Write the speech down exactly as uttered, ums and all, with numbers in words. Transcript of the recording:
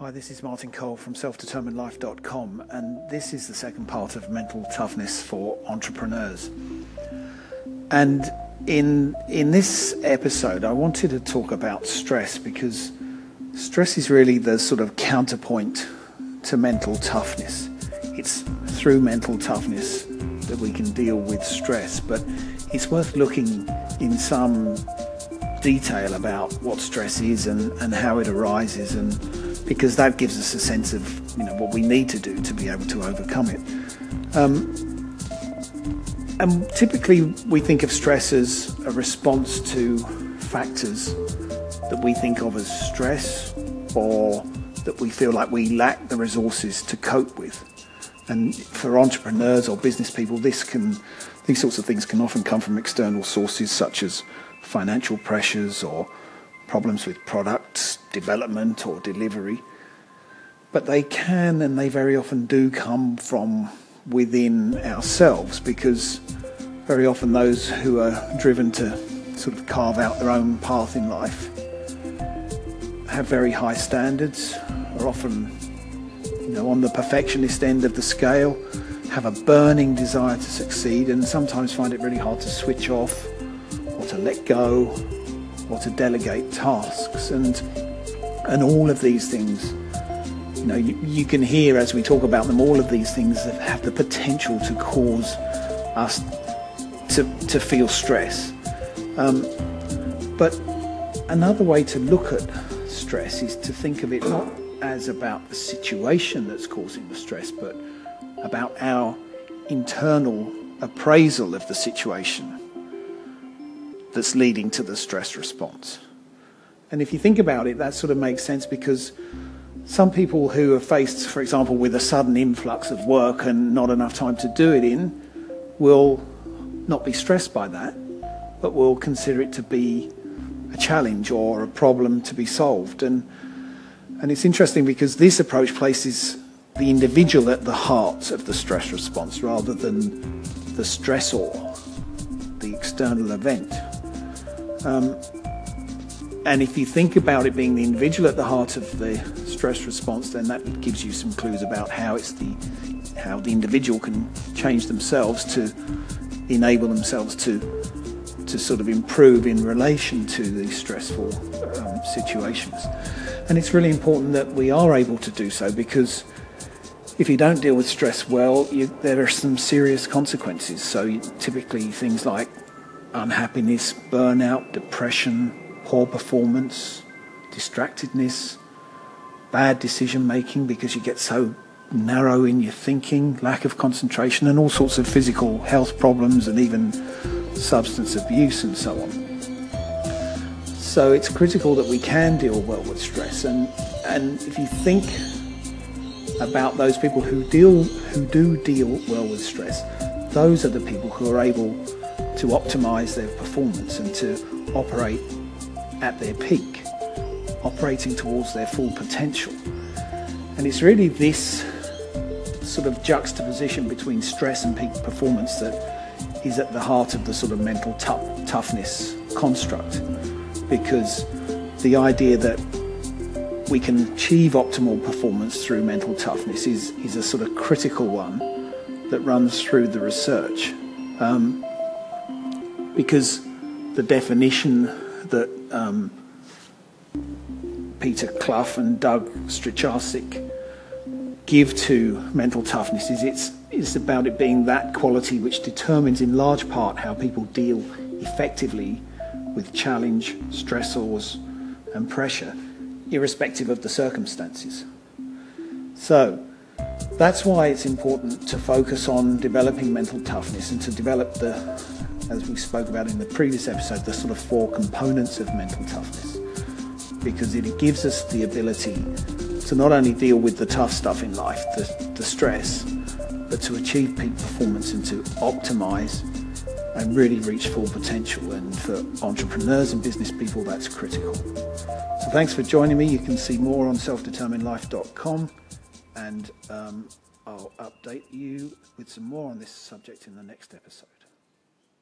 Hi, this is Martin Cole from self determined life dot com, and this is the second part of Mental Toughness for Entrepreneurs. And in in this episode, I wanted to talk about stress, because stress is really the sort of counterpoint to mental toughness. It's through mental toughness that we can deal with stress, but it's worth looking in some detail about what stress is and, and how it arises, and because that gives us a sense of, you know, what we need to do to be able to overcome it. Um, and typically we think of stress as a response to factors that we think of as stress, or that we feel like we lack the resources to cope with. And for entrepreneurs or business people, this can, these sorts of things can often come from external sources such as financial pressures or problems with products, development or delivery. But they can, and they very often do, come from within ourselves, because very often those who are driven to sort of carve out their own path in life have very high standards, are often, you know, on the perfectionist end of the scale, have a burning desire to succeed, and sometimes find it really hard to switch off or to let go or to delegate tasks, and and all of these things, you know, you, you can hear as we talk about them, all of these things that have the potential to cause us to to feel stress. Um, but another way to look at stress is to think of it not as about the situation that's causing the stress, but about our internal appraisal of the situation that's leading to the stress response. And if you think about it, that sort of makes sense, because some people who are faced, for example, with a sudden influx of work and not enough time to do it in, will not be stressed by that, but will consider it to be a challenge or a problem to be solved. And and it's interesting, because this approach places the individual at the heart of the stress response rather than the stressor, the external event. Um, and if you think about it being the individual at the heart of the stress response, then that gives you some clues about how it's the how the individual can change themselves to enable themselves to to sort of improve in relation to these stressful um, situations. And it's really important that we are able to do so, because if you don't deal with stress well, you, there are some serious consequences. So you, typically things like unhappiness, burnout, depression, poor performance, distractedness, bad decision making because you get so narrow in your thinking, lack of concentration, and all sorts of physical health problems, and even substance abuse and so on. So it's critical that we can deal well with stress, and and if you think about those people who deal who do deal well with stress, those are the people who are able to optimize their performance and to operate at their peak, operating towards their full potential. And it's really this sort of juxtaposition between stress and peak performance that is at the heart of the sort of mental t- toughness construct, because the idea that we can achieve optimal performance through mental toughness is, is a sort of critical one that runs through the research, um, because the definition that um, Peter Clough and Doug Strycharczyk give to mental toughness is it's it's about it being that quality which determines in large part how people deal effectively with challenge, stressors and pressure, irrespective of the circumstances. So that's why it's important to focus on developing mental toughness, and to develop the, as we spoke about in the previous episode, the sort of four components of mental toughness, because it gives us the ability to not only deal with the tough stuff in life, the, the stress, but to achieve peak performance and to optimize and really reach full potential. And for entrepreneurs and business people, that's critical. So thanks for joining me. You can see more on self determined life dot com, and um, I'll update you with some more on this subject in the next episode.